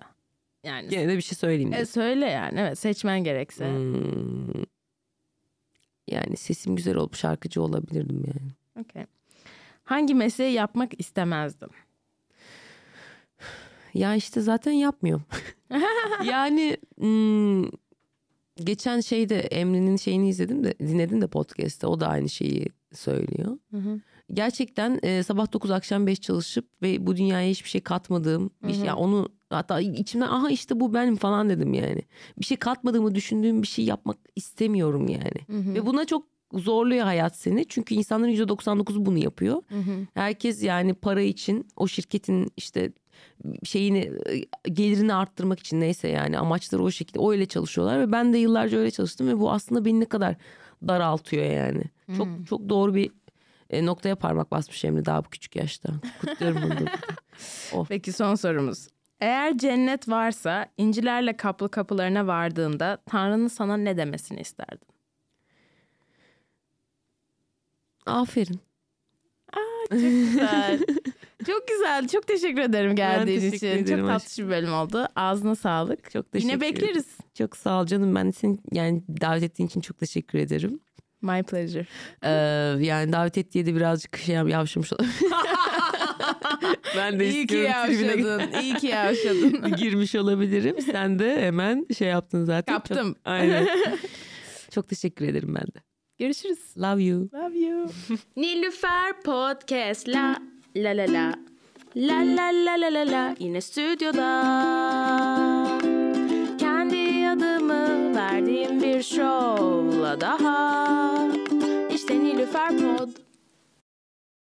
Yani gene de bir şey söyleyeyim. E, söyle yani. Evet, seçmen gerekse. Hmm. Yani sesim güzel olup şarkıcı olabilirdim yani. Okay. Hangi mesleği yapmak istemezdim? Ya işte zaten yapmıyorum. Yani... Hmm... Geçen şeyde Emre'nin şeyini izledim de dinledim de podcast'te, o da aynı şeyi söylüyor. Hı hı. Gerçekten e, sabah dokuz akşam beş çalışıp ve bu dünyaya hiçbir şey katmadığım, hı hı. Iş, ya onu hatta içimden aha işte bu benim falan dedim yani. Bir şey katmadığımı düşündüğüm bir şey yapmak istemiyorum yani. Hı hı. Ve buna çok zorluyor hayat seni. Çünkü insanların yüzde doksan dokuzu bunu yapıyor. Hı hı. Herkes yani para için, o şirketin işte şeyini, gelirini arttırmak için, neyse yani amaçları o şekilde, öyle çalışıyorlar ve ben de yıllarca öyle çalıştım ve bu aslında beni ne kadar daraltıyor yani. Hmm. Çok çok doğru bir noktaya parmak basmış Emre daha bu küçük yaşta. Kutluyorum bunu. Oh. Peki son sorumuz. Eğer cennet varsa incilerle kaplı kapılarına vardığında Tanrı'nın sana ne demesini isterdin? Aferin. Aa, çok güzel. Çok güzel. Çok teşekkür ederim geldiğin teşekkür için. Ederim. Çok tatlı bir bölüm oldu. Ağzına sağlık. Çok teşekkür ederim. Yine bekleriz. Çok sağ ol canım. Ben seni yani davet ettiğin için çok teşekkür ederim. My pleasure. Ee, yani davet et diye de birazcık şey yavşamış oldum. Ben de İyi ki yavşadın. İyi ki yavşadın. Girmiş olabilirim. Sen de hemen şey yaptın zaten. Kaptım. Çok, aynen. Çok teşekkür ederim ben de. Görüşürüz. Love you. Love you. Nilüfer Podcast. La la la la. La la la la la la. Yine stüdyoda. Kendi adımı verdiğim bir şovla daha.